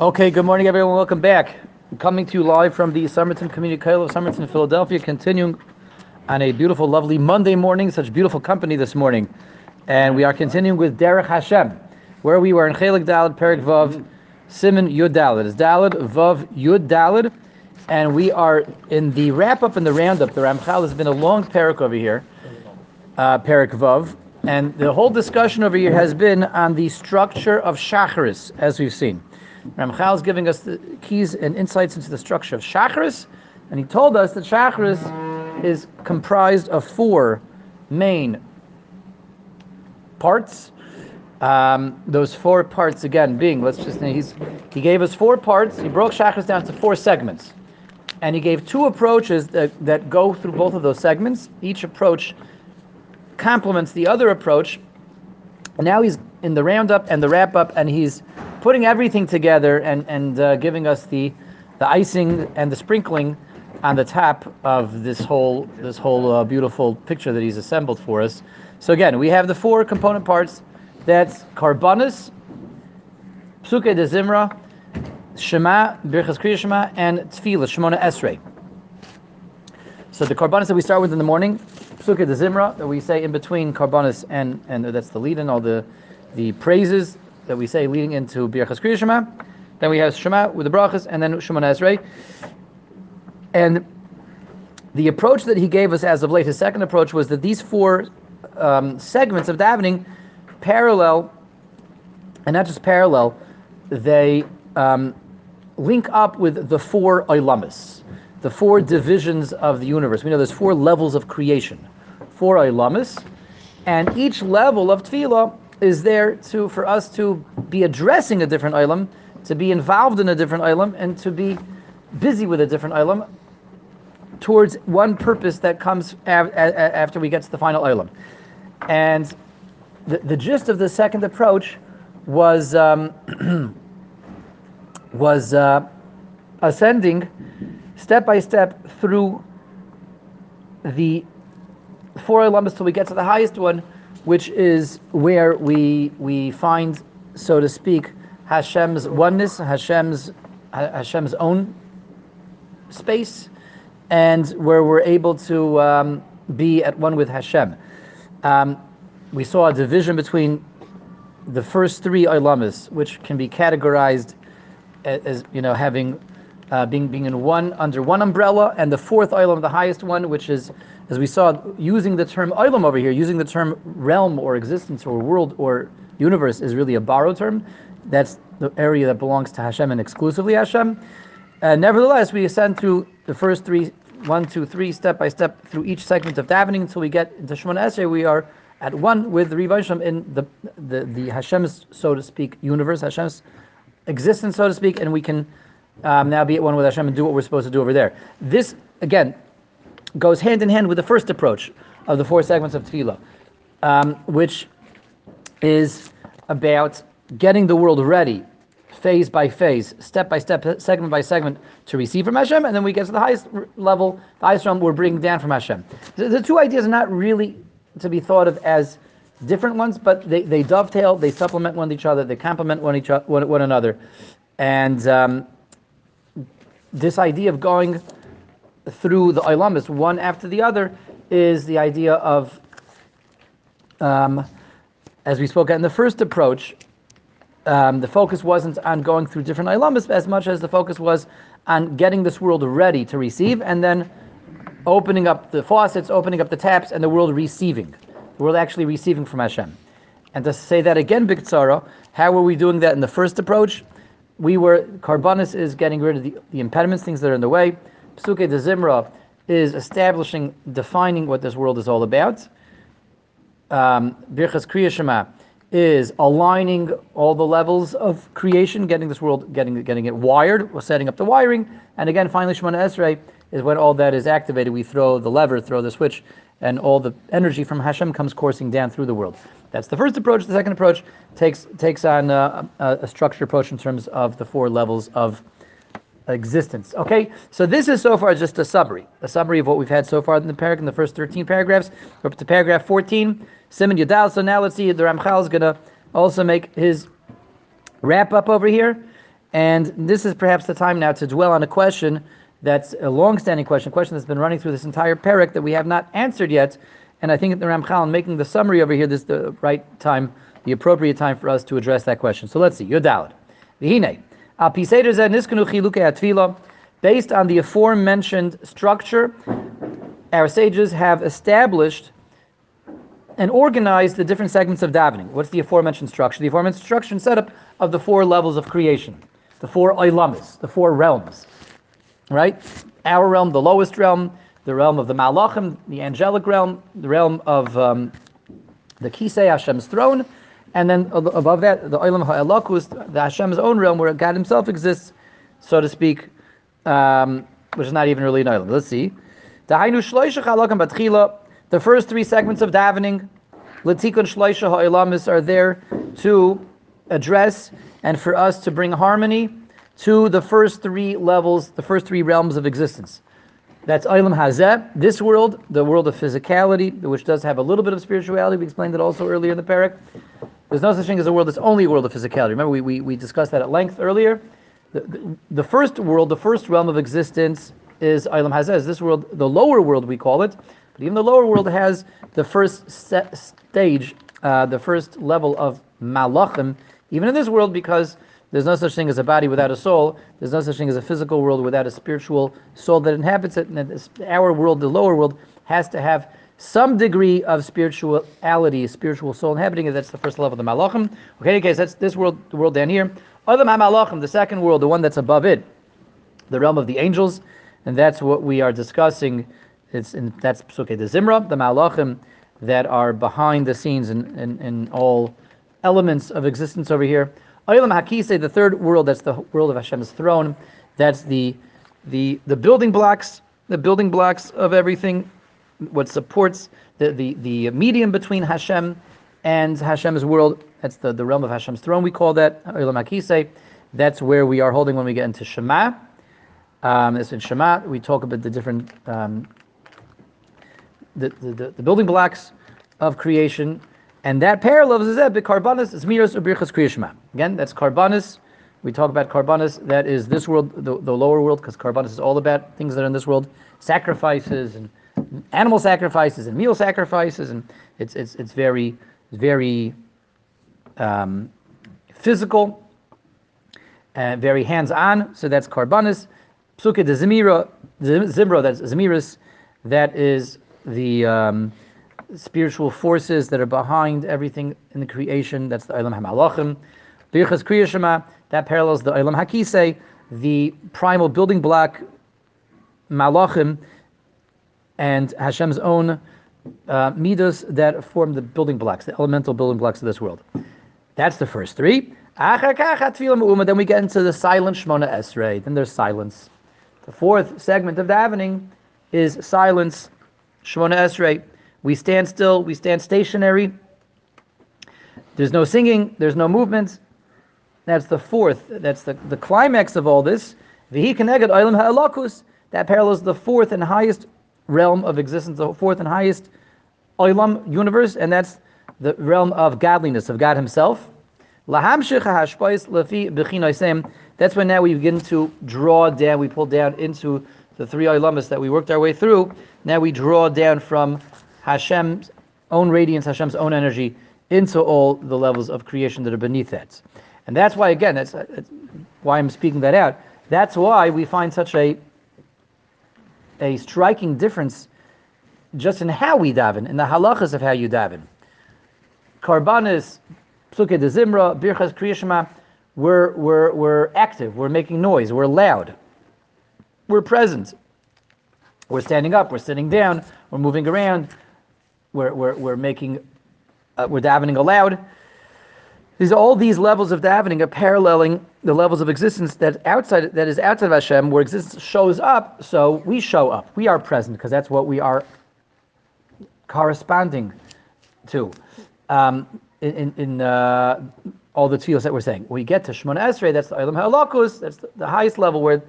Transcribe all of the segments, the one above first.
Okay, good morning everyone, welcome back. I'm coming to you live from the Somerton Community College of Somerton, Philadelphia, continuing on a beautiful, lovely Monday morning, such beautiful company this morning. And we are continuing with Derech Hashem, where we were in Chelik Daled, Perek Vav, Siman Yud Daled. It's Daled, Vav, Yud Daled, and we are in the wrap-up and the roundup. The Ramchal has been a long Perek over here, Perek Vav, and the whole discussion over here has been on the structure of Shacharis, as we've seen. Ramchal is giving us the keys and insights into the structure of Shacharis, and he told us that Shacharis is comprised of four main parts. Those four parts, again, being, he gave us four parts. He broke Shacharis down to four segments, and he gave two approaches that go through both of those segments. Each approach complements the other approach, and now he's in the roundup and the wrap-up, and he's putting everything together and giving us the icing and the sprinkling on the top of this whole beautiful picture that he's assembled for us. So again, we have the four component parts. That's Korbanos, Pesukei DeZimra, Shema, Birchas Krias Shema, and Tefillah, Shemoneh Esrei. So the Korbanos that we start with in the morning, Pesukei DeZimra, that we say in between Korbanos and that's the lead-in, all the praises that we say leading into Birchas Krias Shema. Then we have Shema with the Brachos, and then Shemoneh Esrei. And the approach that he gave us as of late, his second approach, was that these four segments of davening parallel, and not just parallel, they link up with the four Olamos, the four divisions of the universe. We know there's four levels of creation, four Olamos, and each level of Tefillah is there for us to be addressing a different olam, to be involved in a different olam, and to be busy with a different olam towards one purpose that comes after we get to the final olam. And the gist of the second approach was ascending step by step through the four olamos till we get to the highest one, which is where we find, so to speak, Hashem's oneness, Hashem's own space, and where we're able to be at one with Hashem. We saw a division between the first three Olamos, which can be categorized as having being in one under one umbrella, and the fourth Olam, the highest one, which is, as we saw, using the term Olam over here, using the term realm or existence or world or universe is really a borrowed term. That's the area that belongs to Hashem and exclusively Hashem. Nevertheless, we ascend through the first three, 1, 2, 3, step by step through each segment of davening until we get into Shemoneh Esrei. We are at one with the Ribasham in the Hashem's, so to speak, universe, Hashem's existence, so to speak, and we can now be at one with Hashem and do what we're supposed to do over there. This, again, goes hand in hand with the first approach of the four segments of Tefillah, which is about getting the world ready, phase by phase, step by step, segment by segment, to receive from Hashem, and then we get to the highest level, the highest realm we're bringing down from Hashem. The two ideas are not really to be thought of as different ones, but they dovetail, they supplement one another, they complement one another. And this idea of going through the Olamos one after the other is the idea of, as we spoke in the first approach, the focus wasn't on going through different Olamos as much as the focus was on getting this world ready to receive, and then opening up the faucets, opening up the taps, and the world receiving. The world actually receiving from Hashem. And to say that again, B'Ktsara, how were we doing that in the first approach? Korbanos is getting rid of the impediments, things that are in the way. Pesukei DeZimra is establishing, defining what this world is all about. Birchas Krias Shema is aligning all the levels of creation, getting this world, getting it wired, we're setting up the wiring, and again, finally, Shemoneh Esrei is when all that is activated. We throw the lever, throw the switch, and all the energy from Hashem comes coursing down through the world. That's the first approach. The second approach takes on a structured approach in terms of the four levels of existence. Okay, so this is so far just a summary of what we've had so far in the parak, in the first 13 paragraphs. We're up to paragraph 14, Siman Yudal. So now let's see, the Ramchal is going to also make his wrap up over here, And this is perhaps the time now to dwell on a question that's a long-standing question, a question that's been running through this entire perek that we have not answered yet. And I think the Ramchal, in making the summary over here, this is the right time, the appropriate time for us to address that question. So let's see. Yodalad. V'hinei. Al pi seder zeh niskanu chilukei hatfilah. Based on the aforementioned structure, our sages have established and organized the different segments of davening. What's the aforementioned structure? The aforementioned structure and setup of the four levels of creation, the four Olamos, the four realms, right? Our realm, the lowest realm, the realm of the Malachim, the angelic realm, the realm of the Kisei, Hashem's throne, and then above that, the Olam HaElokus, the Hashem's own realm, where God Himself exists, so to speak, which is not even really an Olam. Let's see. The first three segments of davening, L'tikun Shloisha HaOlamis, are there to address and for us to bring harmony to the first three levels, the first three realms of existence. That's Olam Hazeh, this world, the world of physicality, which does have a little bit of spirituality. We explained that also earlier in the parak. There's no such thing as a world that's only a world of physicality. Remember, we discussed that at length earlier. The first world, the first realm of existence is Olam Hazeh, is this world, the lower world we call it. But even the lower world has the first stage, the first level of Malachim, even in this world, because there's no such thing as a body without a soul. There's no such thing as a physical world without a spiritual soul that inhabits it. And our world, the lower world, has to have some degree of spirituality, spiritual soul inhabiting it. That's the first level of the Malachim. Okay, guys, that's this world, the world down here. Olam HaMalachim, the second world, the one that's above it, the realm of the angels, and that's what we are discussing. That's Pesukei DeZimra, the Malachim that are behind the scenes in all elements of existence over here. Olam HaKisei, the third world, that's the world of Hashem's throne. That's the building blocks of everything, what supports the medium between Hashem and Hashem's world. That's the realm of Hashem's throne, we call that Olam HaKisei. That's where we are holding when we get into Shema. It's in Shema, we talk about the different the building blocks of creation, and that parallels is that Korbanos, Zmiros, Birchas Krias Shema. Again, that's Korbanos. We talk about Korbanos. That is this world, the lower world, because Korbanos is all about things that are in this world, sacrifices and animal sacrifices and meal sacrifices, and it's very, very physical and very hands-on. So that's Korbanos. Pesukei DeZimra, that's Zmiros, that is the spiritual forces that are behind everything in the creation. That's the Olam HaMalachim. Birchas Krias Shema, that parallels the Olam HaKisei, the primal building block Malachim, and Hashem's own Midas that form the building blocks, the elemental building blocks of this world. That's the first three. Then we get into the silent Shemoneh Esrei. Then there's silence. The fourth segment of davening is silence, Shemoneh Esrei. We stand still, we stand stationary. There's no singing, there's no movement. That's the fourth, that's the climax of all this. V'hi keneged Olam HaElokus, that parallels the fourth and highest realm of existence, the fourth and highest Olam universe, and that's the realm of godliness, of God Himself. Lahamshich ha'hashpais lefi b'chinoisem. That's when now we begin to draw down, we pull down into the three Olamos that we worked our way through. Now we draw down from Hashem's own radiance, Hashem's own energy, into all the levels of creation that are beneath that. And that's why, again, that's why I'm speaking that out. That's why we find such a striking difference just in how we daven, in the halachas of how you daven. Korbanos, Pesukei DeZimra, Birchas Krias Shema, we're active, we're making noise, we're loud, we're present, we're standing up, we're sitting down, we're moving around, we're davening aloud. These all these levels of davening are paralleling the levels of existence that is outside of Hashem, where existence shows up. So we show up, we are present, because that's what we are corresponding to. In all the tefillos that we're saying, we get to Shemoneh Esrei. That's the Olam HaElokus. That's the highest level where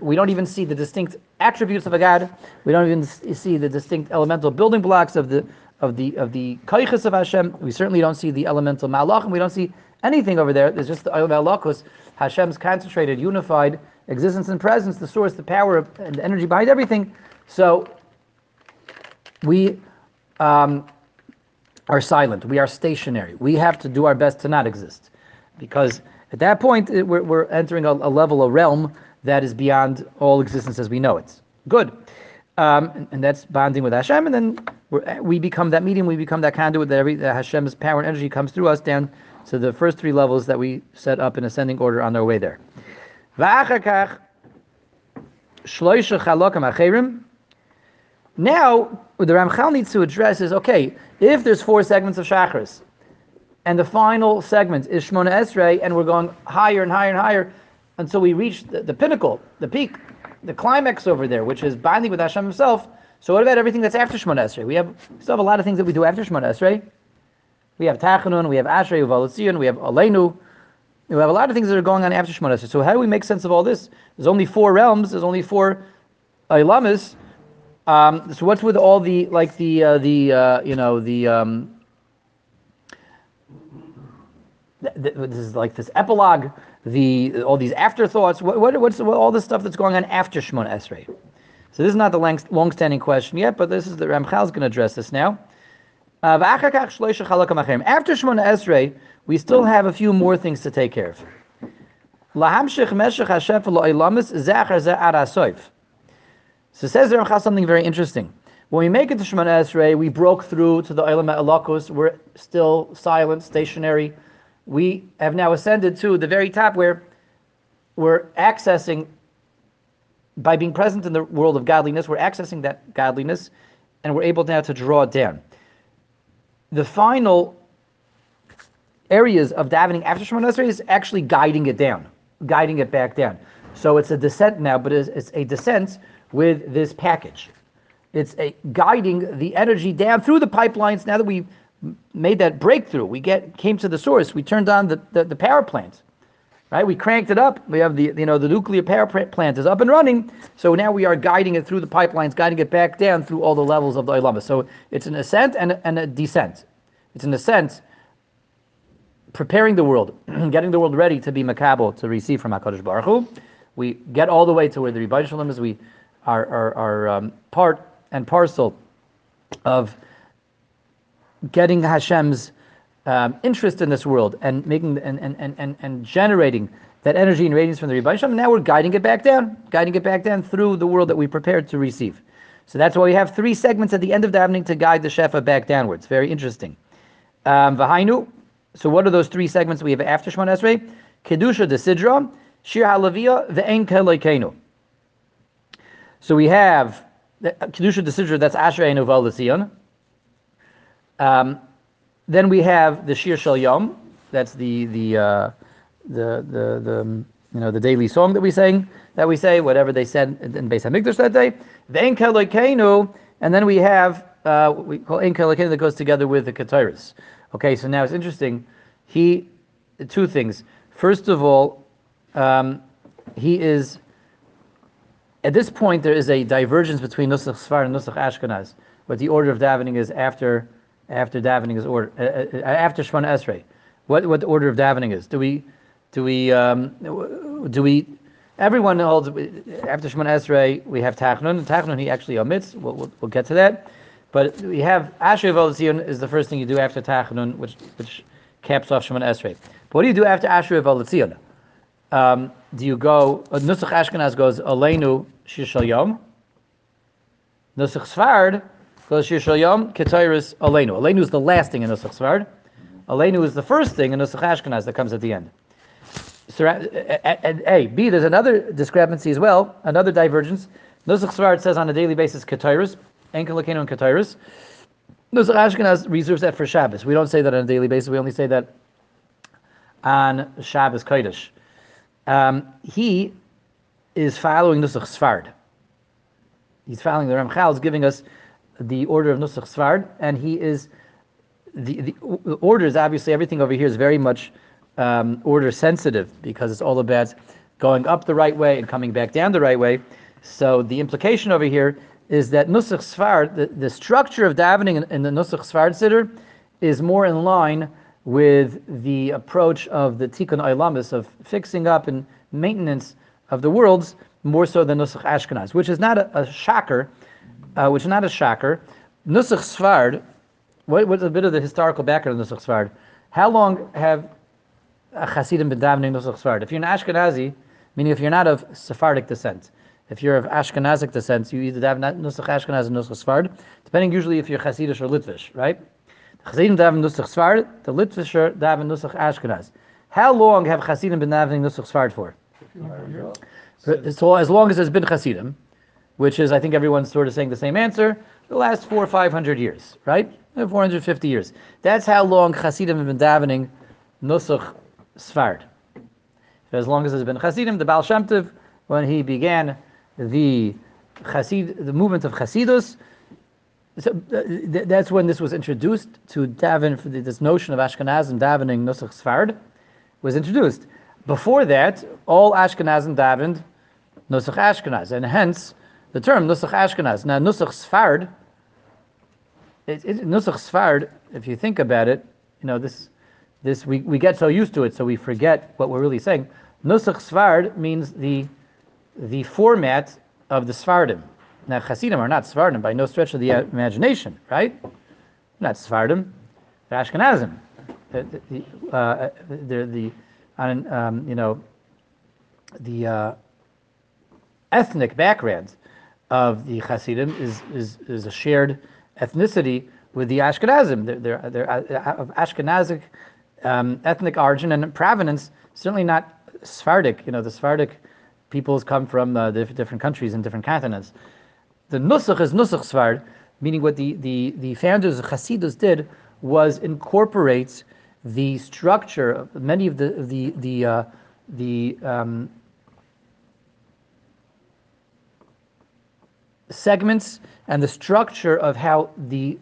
we don't even see the distinct attributes of a God. We don't even see the distinct elemental building blocks of the koiches of Hashem. We certainly don't see the elemental malachim. We don't see anything over there. There's just the Olam HaElokus Hashem's concentrated, unified existence and presence, the source, the power, and the energy behind everything. So we are silent. We are stationary. We have to do our best to not exist, because at that point we're entering a level, a realm that is beyond all existence as we know it. Good. And that's bonding with Hashem, and then we become that medium, we become that conduit that that Hashem's power and energy comes through us down to the first three levels that we set up in ascending order on our way there. Now, what the Ramchal needs to address is, okay, if there's four segments of Shacharis, and the final segment is Shemoneh Esrei, and we're going higher and higher and higher until we reach the pinnacle, the peak, the climax over there, which is bonding with Hashem himself. So what about everything that's after Shemoneh Esrei? We still have a lot of things that we do after Shemoneh Esrei. We have Tachanun, we have Ashrei V'ol Tzion, we have Aleinu. We have a lot of things that are going on after Shemoneh Esrei. So how do we make sense of all this? There's only four realms, there's only four Olamos. So what's with all the, like this is like this epilogue, all these afterthoughts, what's all this stuff that's going on after Shemoneh Esrei? So this is not the long-standing question yet, but this is the Ramchal is going to address this now. After Shemoneh Esrei, we still have a few more things to take care of. So says the Ramchal something very interesting. When we make it to Shemoneh Esrei, we broke through to the Olam HaElokus. We're still silent, stationary. We have now ascended to the very top where we're accessing, by being present in the world of godliness, we're accessing that godliness, and we're able now to draw it down. The final areas of davening after Shemoneh Esrei is actually guiding it down, guiding it back down. So it's a descent now, but it's a descent with this package. It's a guiding the energy down through the pipelines. Now that we made that breakthrough, we came to the source. We turned on the power plant, right? We cranked it up. We have the nuclear power plant is up and running. So now we are guiding it through the pipelines, guiding it back down through all the levels of the Olam. So it's an ascent and a descent. It's an ascent, preparing the world, getting the world ready to be makabel, to receive from Hakadosh Baruch Hu. We get all the way to where the Ribasham is. We are part and parcel of getting Hashem's interest in this world and making and generating that energy and radiance from the Ribasham. Now we're guiding it back down through the world that we prepared to receive. So that's why we have three segments at the end of davening to guide the shefa back downwards. Very interesting. V'hainu. So what are those three segments we have after Shemoneh Esrei? Kedusha deSidra, Shir Halavia, the Ein Keloheinu. So we have Kedusha deSidra. That's Ashrei V'ol Tzion. Then we have the Shir Shel Yom. That's the daily song that we sing, that we say, whatever they said in Beis Hamikdash that day. The Ein Keloheinu, and then we have what we call Ein Keloheinu that goes together with the Ketairus. Okay, so now it's interesting. Two things. First of all, he is at this point there is a divergence between Nusach Sfard and Nusach Ashkenaz, but the order of davening is after davening is order after Shemoneh Esrei. What the order of davening is? Do we? Everyone holds after Shemoneh Esrei we have Tachanun. Tachanun he actually omits. We'll get to that. But we have Ashrei V'ol Tzion is the first thing you do after Tachanun, which caps off Shemoneh Esrei. But what do you do after Ashrei V'ol Tzion? Do you go? Nusach Ashkenaz goes Aleinu Shir Shel Yom. Nusach Sfard goes Shir Shel Yom, Ketairus, Aleinu. Aleinu is the last thing in Nusach Sfard. Aleinu is the first thing in Nusach Ashkenaz that comes at the end. So, B, there's another discrepancy as well, another divergence. Nusach Sfard says on a daily basis Ketairus, Ein Keloheinu and Ketairus. Nusach Ashkenaz reserves that for Shabbos. We don't say that on a daily basis, we only say that on Shabbos Kodesh. He is following Nusach Sfard. He's following the Ramchal, is giving us the order of Nusach Sfard, and he is the order is obviously everything over here is very much order sensitive because it's all about going up the right way and coming back down the right way. So the implication over here is that Nusach Sfard, the structure of davening in the Nusach Sfard Siddur is more in line with the approach of the Tikkun Olamos, of fixing up and maintenance of the worlds, more so than Nusach Ashkenaz, which is not a shocker. Nusach Sfard, what's a bit of the historical background of Nusach Sfard? How long have Hasidim been davening Nusach Sfard? If you're an Ashkenazi, meaning if you're not of Sephardic descent, if you're of Ashkenazic descent, you either daven Nusach Ashkenaz and Nusach Sfard, depending usually if you're Chasidish or Litvish, right? The Chasidim daven Nusach Sfard, the Litvisher daven Nusach Ashkenaz. How long have Chasidim been davening Nusach Sfard for? So as long as there's been Chasidim, which is, I think everyone's sort of saying the same answer, the last 400 or 500 years, right? 450 years. That's how long Chasidim have been davening Nusach Sfard. As long as there's been Chasidim, the Baal Shem Tov, when he began the movement of Chasidus, that's when this was introduced to daven. This notion of Ashkenazim davening Nusach Sfard was introduced. Before that, all Ashkenazim davened Nusach Ashkenaz, and hence the term Nusach Ashkenaz. Now Nusach Sfard, Nusach Sfard, if you think about it, you know, we get so used to it, so we forget what we're really saying. Nusach Sfard means the format of the Sfardim. Now Hasidim are not Sfardim by no stretch of the imagination, right? Not Sfardim, they're Ashkenazim. The ethnic background of the Hasidim is a shared ethnicity with the Ashkenazim. They're of Ashkenazic ethnic origin and provenance, certainly not Sephardic. You know, the Sephardic peoples come from different countries and different continents. The Nusach is Nusach Sfard, meaning what the founders of Chasidus did was incorporate the structure of many of the segments and the structure of how the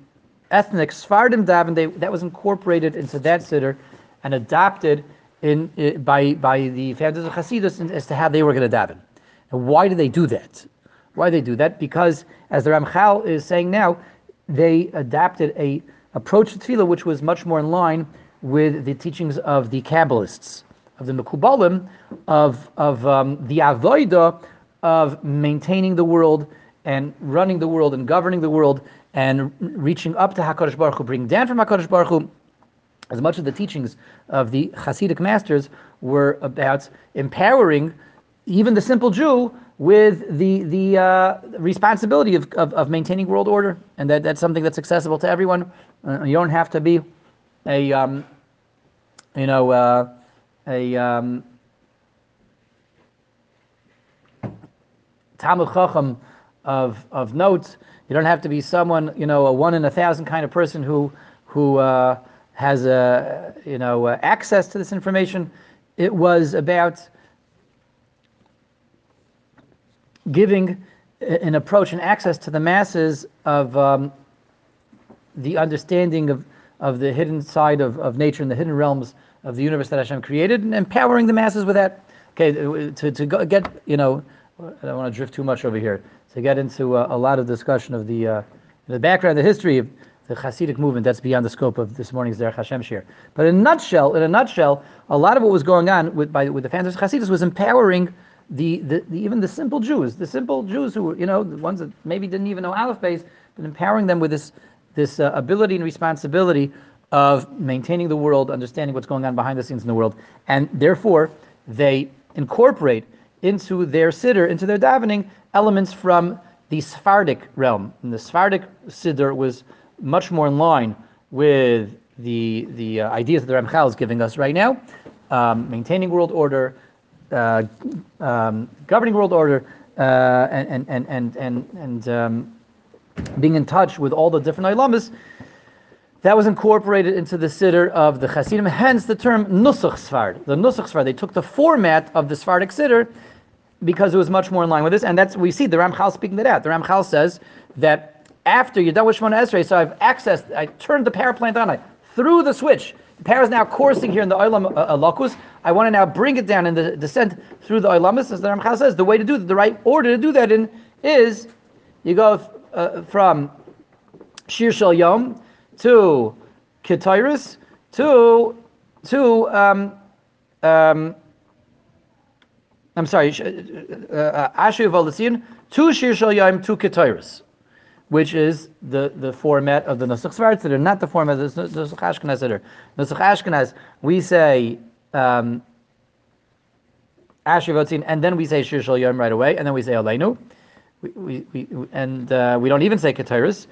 ethnic Sfardim daven. That was incorporated into that siddur and adopted by the founders of Chasidus as to how they were going to daven. And why do they do that? Because, as the Ramchal is saying now, they adapted a approach to Tefillah which was much more in line with the teachings of the Kabbalists, of the Mekubalim, of the Avodah of maintaining the world and running the world and governing the world and reaching up to Hakadosh Baruch Hu, bringing down from Hakadosh Baruch Hu. As much of the teachings of the Hasidic masters were about empowering even the simple Jew with the responsibility of maintaining world order, and that's something that's accessible to everyone. You don't have to be a Talmud Chacham of notes. You don't have to be someone, you know, a 1 in 1,000 kind of person who has access to this information. It was about giving an approach and access to the masses of the understanding of the hidden side of nature and the hidden realms of the universe that Hashem created, and empowering the masses with that. Okay, to go get, you know, I don't want to drift too much over here, to get into a lot of discussion of the background, the history of the Hasidic movement. That's beyond the scope of this morning's Derech Hashem Shir. But in a nutshell, a lot of what was going on with the founders of Hasidus was empowering even the simple Jews who were, you know, the ones that maybe didn't even know Aleph Beis, but empowering them with this ability and responsibility of maintaining the world, understanding what's going on behind the scenes in the world, and therefore they incorporate into their siddur, into their davening, elements from the Sephardic realm. And the Sephardic siddur was much more in line with the ideas that the Ramchal is giving us right now, maintaining world order, governing world order, and being in touch with all the different Olamos. That was incorporated into the siddur of the Hasidim, hence the term Nusach Sfard. The Nusach Sfard, they took the format of the Sephardic siddur because it was much more in line with this, and that's, we see the Ramchal speaking that out. The Ramchal says that after Yedah with Shemoneh Esrei, so I've accessed, I turned the power plant on, I threw the switch. The power is now coursing here in the Olam HaElokus. I want to now bring it down in the descent through the Olamos. As the Ramchal says, the way to do that, the right order to do that in is, you go from Shir Shel Yom to Ketairus Ashrei V'ol Tzion to Shir Shel Yom to Ketairus, which is the format of the Nusach Sfard Seder, not the format of the Nusach Ashkenaz Seder. Nusach Ashkenaz, we say Ashrei V'ol Tzion, and then we say Shir Shel Yom right away, and then we say Aleinu. We don't even say Ketairus.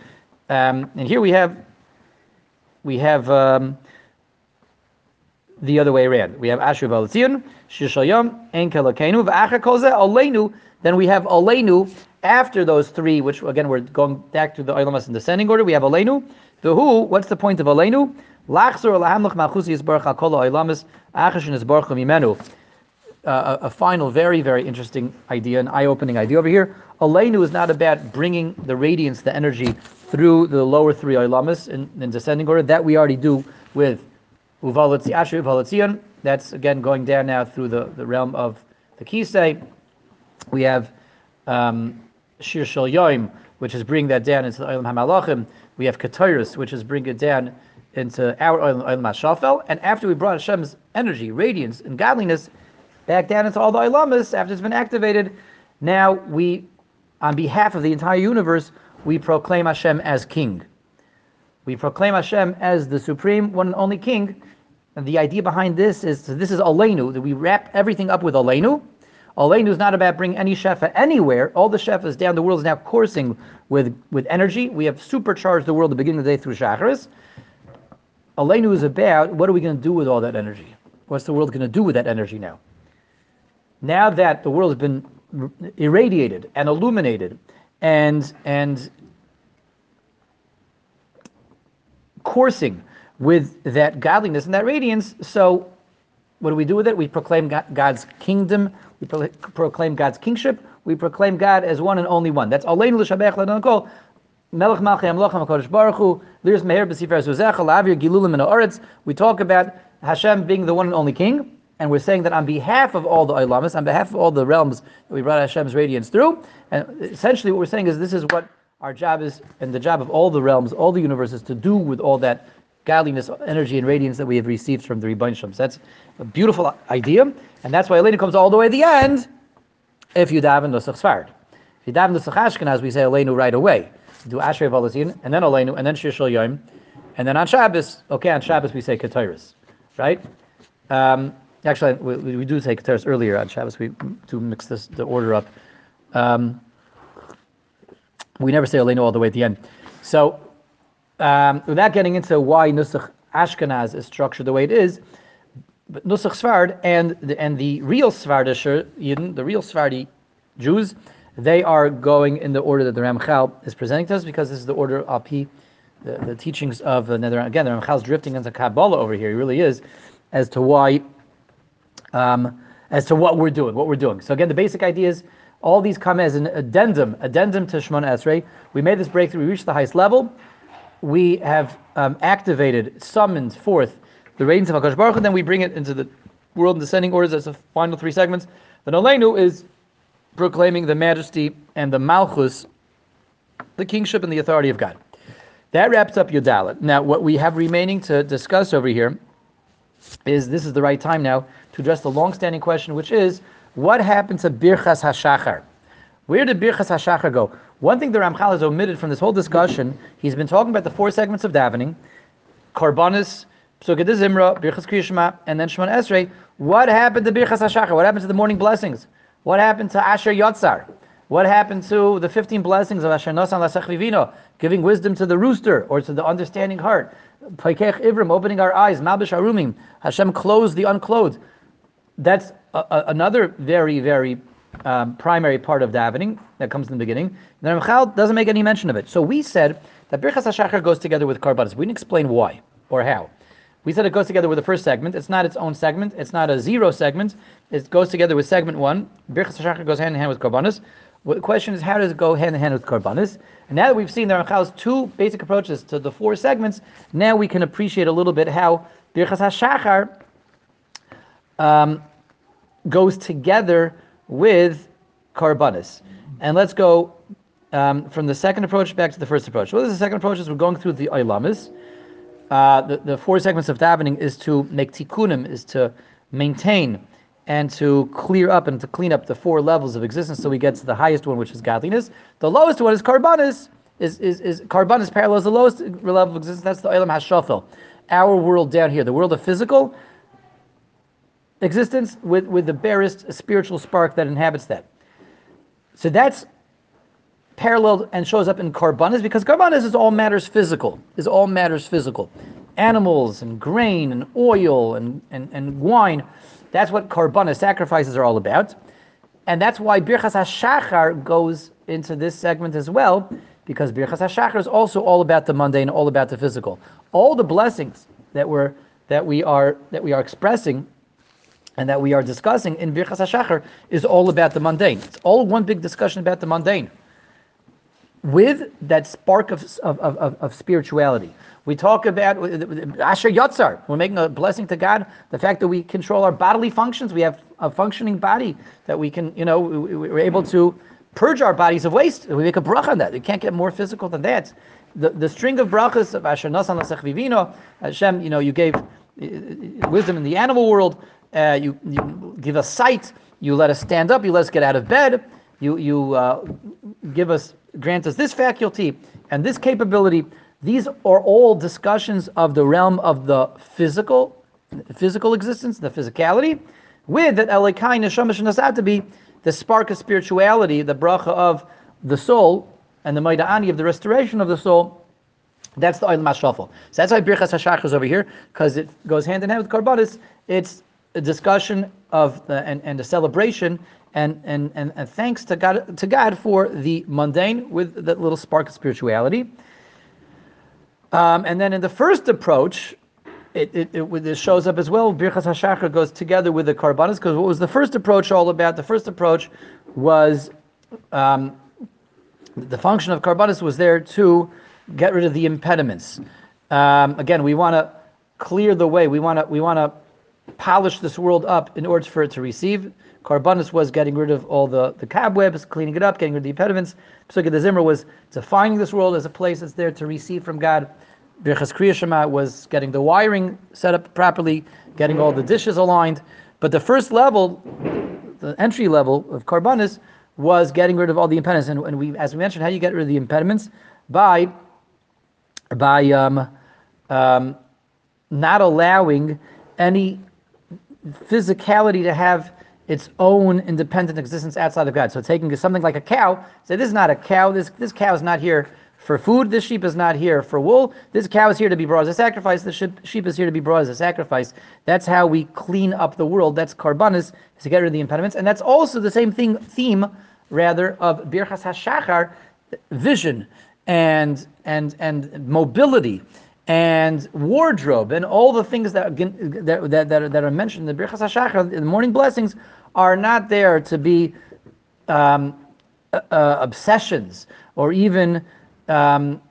And here we have the other way around. We have Ashrei V'ol Tzion, Shir Shel Yom, Ein Keloheinu, V'achar Kol Zeh Aleinu. Then we have Aleinu after those three, which again we're going back to the Olamos in descending order. We have Aleinu. The who? What's the point of Aleinu? Lachzor lahamlach malchusi yisbarach al kol haolamos achar shenisbarchu mimenu. A final, very, very interesting idea, an eye-opening idea over here. Aleinu is not about bringing the radiance, the energy, through the lower three Olamos in descending order. That we already do with Ashrei V'ol Tzion. That's again going down now through the realm of the Kisei. We have Shir Shel Yom, which is bringing that down into the Olam HaMalachim. We have Ketairus, which is bringing it down into our Olam HaShafel. And after we brought Hashem's energy, radiance, and godliness back down into all the Olamas, after it's been activated, now we, on behalf of the entire universe, we proclaim Hashem as King. We proclaim Hashem as the supreme, one and only King. And the idea behind this is, so this is Aleinu, that we wrap everything up with Aleinu. Aleinu is not about bringing any shefa anywhere. All the shefas down the world is now coursing with energy. We have supercharged the world at the beginning of the day through Shacharis. Aleinu is about, what are we going to do with all that energy? What's the world going to do with that energy now? Now that the world has been irradiated and illuminated and coursing with that godliness and that radiance, so what do we do with it? We proclaim God's kingdom. We proclaim God's kingship. We proclaim God as one and only one. That's Aleinu l'shabech l'adon kol melech malchei hamlachim hakadosh baruch hu liras meher b'sifrei zuzecha la'avir gilulim min ha'aretz. We talk about Hashem being the one and only King, and we're saying that on behalf of all the Olamas, on behalf of all the realms that we brought Hashem's radiance through, and essentially what we're saying is this is what our job is, and the job of all the realms, all the universes, to do with all that godliness, energy, and radiance that we have received from the Ribasham. That's a beautiful idea, and that's why Aleinu comes all the way to the end. If you daven Nusach Sfard, if you daven Nusach Ashkenaz, we say Aleinu right away. We do Ashrei V'ol Tzion, and then Aleinu, and then Shir Shel Yom, and then on Shabbos, we say Ketairus, right? Actually, we do say Ketairus earlier on Shabbos. We do mix the order up. We never say Aleinu all the way at the end. So, without getting into why Nusach Ashkenaz is structured the way it is, but Nusach Sfard and the real Sfardisher Yidden, the real Sfardi Jews, they are going in the order that the Ramchal is presenting to us, because this is the order of the teachings of another. Again, the Ramchal is drifting into Kabbalah over here. He really is, as to why, as to what we're doing. So again, the basic idea is all these come as an addendum to Shemoneh Esrei. We made this breakthrough. We reached the highest level. We have activated, summoned forth the radiance of Hakadosh Baruch Hu. Then we bring it into the world in descending orders as the final three segments. The Aleinu is proclaiming the majesty and the malchus, the kingship and the authority of God. That wraps up Yud Aleph. Now, what we have remaining to discuss over here is, this is the right time now to address the long-standing question, which is, what happened to Birchas HaShachar? Where did Birchas HaShachar go? One thing the Ramchal has omitted from this whole discussion, he's been talking about the four segments of davening, Korbanos, Pesukei DeZimra, Birchas Krias Shema, and then Shemoneh Esrei. What happened to Birchas HaShachar? What happened to the morning blessings? What happened to Asher Yotzar? What happened to the 15 blessings of Asher Nosan L'Sech Vivino, giving wisdom to the rooster, or to the understanding heart? Paikech Ivrim, opening our eyes, Malbish Harumim, Hashem clothes the unclothed. That's another very, very primary part of davening that comes in the beginning. The Ramchal doesn't make any mention of it. So we said that Birchas HaShachar goes together with Korbanos. We didn't explain why or how. We said it goes together with the first segment. It's not its own segment. It's not a zero segment. It goes together with segment one. Birchas HaShachar goes hand in hand with Korbanos. The question is, how does it go hand in hand with Korbanos? And now that we've seen the Ramchal's two basic approaches to the four segments, now we can appreciate a little bit how Birchas HaShachar goes together with Korbanos. And let's go from the second approach back to the first approach. So this is the second approach, is we're going through the Olamas. the four segments of davening is to make tikkunim, is to maintain and to clear up and to clean up the four levels of existence, so we get to the highest one, which is godliness. The lowest one is Korbanos. Korbanos parallels the lowest level of existence. That's the Olam HaShafel, our world down here, the world of physical existence with the barest spiritual spark that inhabits that. So that's paralleled and shows up in Korbanos, because Korbanos is all matters physical, Animals and grain and oil and wine, that's what Korbanos, sacrifices, are all about. And that's why Birchas HaShachar goes into this segment as well, because Birchas HaShachar is also all about the mundane, all about the physical. All the blessings that we are expressing and that we are discussing in Birchas HaShachar is all about the mundane. It's all one big discussion about the mundane, with that spark of spirituality. We talk about Asher Yotzar. We're making a blessing to God, the fact that we control our bodily functions. We have a functioning body that we can, we're able to purge our bodies of waste. We make a bracha on that. You can't get more physical than that. The string of brachos of Asher Nasan Lasech Vivino, Hashem, you gave wisdom in the animal world. You give us sight. You let us stand up. You let us get out of bed. You grant us this faculty and this capability. These are all discussions of the realm of the physical existence, the physicality, with that Elekai Neshama Shenasat to be the spark of spirituality, the bracha of the soul, and the Maida'ani of the restoration of the soul. That's the Olam HaShafel. So that's why Birchas HaShachar is over here, because it goes hand in hand with Korbanos. It's a discussion of and a celebration and thanks to God for the mundane with that little spark of spirituality. And then in the first approach, it shows up as well. Birchas HaShachar goes together with the Korbanos, because what was the first approach all about? The first approach was the function of Korbanos was there to get rid of the impediments. Again, we want to clear the way. We want to polish this world up in order for it to receive. Korbanos was getting rid of all the cobwebs, cleaning it up, getting rid of the impediments. Pesukei DeZimra was defining this world as a place that's there to receive from God. Birchas Krias Shema was getting the wiring set up properly, getting all the dishes aligned. But the first level, the entry level of Korbanos, was getting rid of all the impediments. And we, as we mentioned, how do you get rid of the impediments? By not allowing any physicality to have its own independent existence outside of God. So taking something like a cow, say this is not a cow, this cow is not here for food, this sheep is not here for wool, this cow is here to be brought as a sacrifice, this sheep is here to be brought as a sacrifice. That's how we clean up the world. That's Korbanos, to get rid of the impediments. And that's also the same theme of Birchas HaShachar, vision and mobility and wardrobe, and all the things that are mentioned in the Birchas HaShachar, the morning blessings, are not there to be obsessions or even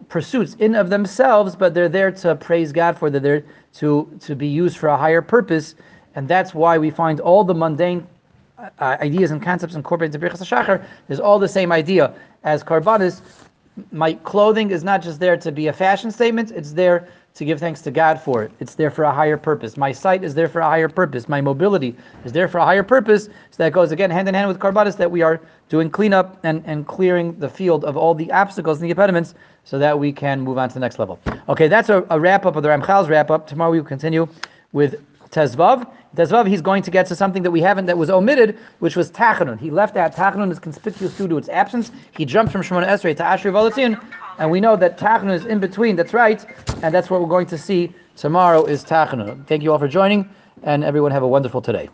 pursuits in of themselves, but they're there to praise God for. They're there to be used for a higher purpose, and that's why we find all the mundane ideas and concepts incorporated into Birchas HaShachar. There's all the same idea as Korbanos. My clothing is not just there to be a fashion statement, it's there to give thanks to God for it. It's there for a higher purpose. My sight is there for a higher purpose. My mobility is there for a higher purpose. So that goes again hand in hand with Korbanos, that we are doing cleanup and clearing the field of all the obstacles and the impediments so that we can move on to the next level. Okay, that's a wrap-up of the Ramchal's wrap-up. Tomorrow we will continue with Tezvav. Tezvav, he's going to get to something that was omitted, which was Tachanun. He left out. Tachanun is conspicuous due to its absence. He jumped from Shemoneh Esrei to Ashrei V'ol Tzion, and we know that Tachanun is in between. That's right, and that's what we're going to see tomorrow is Tachanun. Thank you all for joining, and everyone have a wonderful today.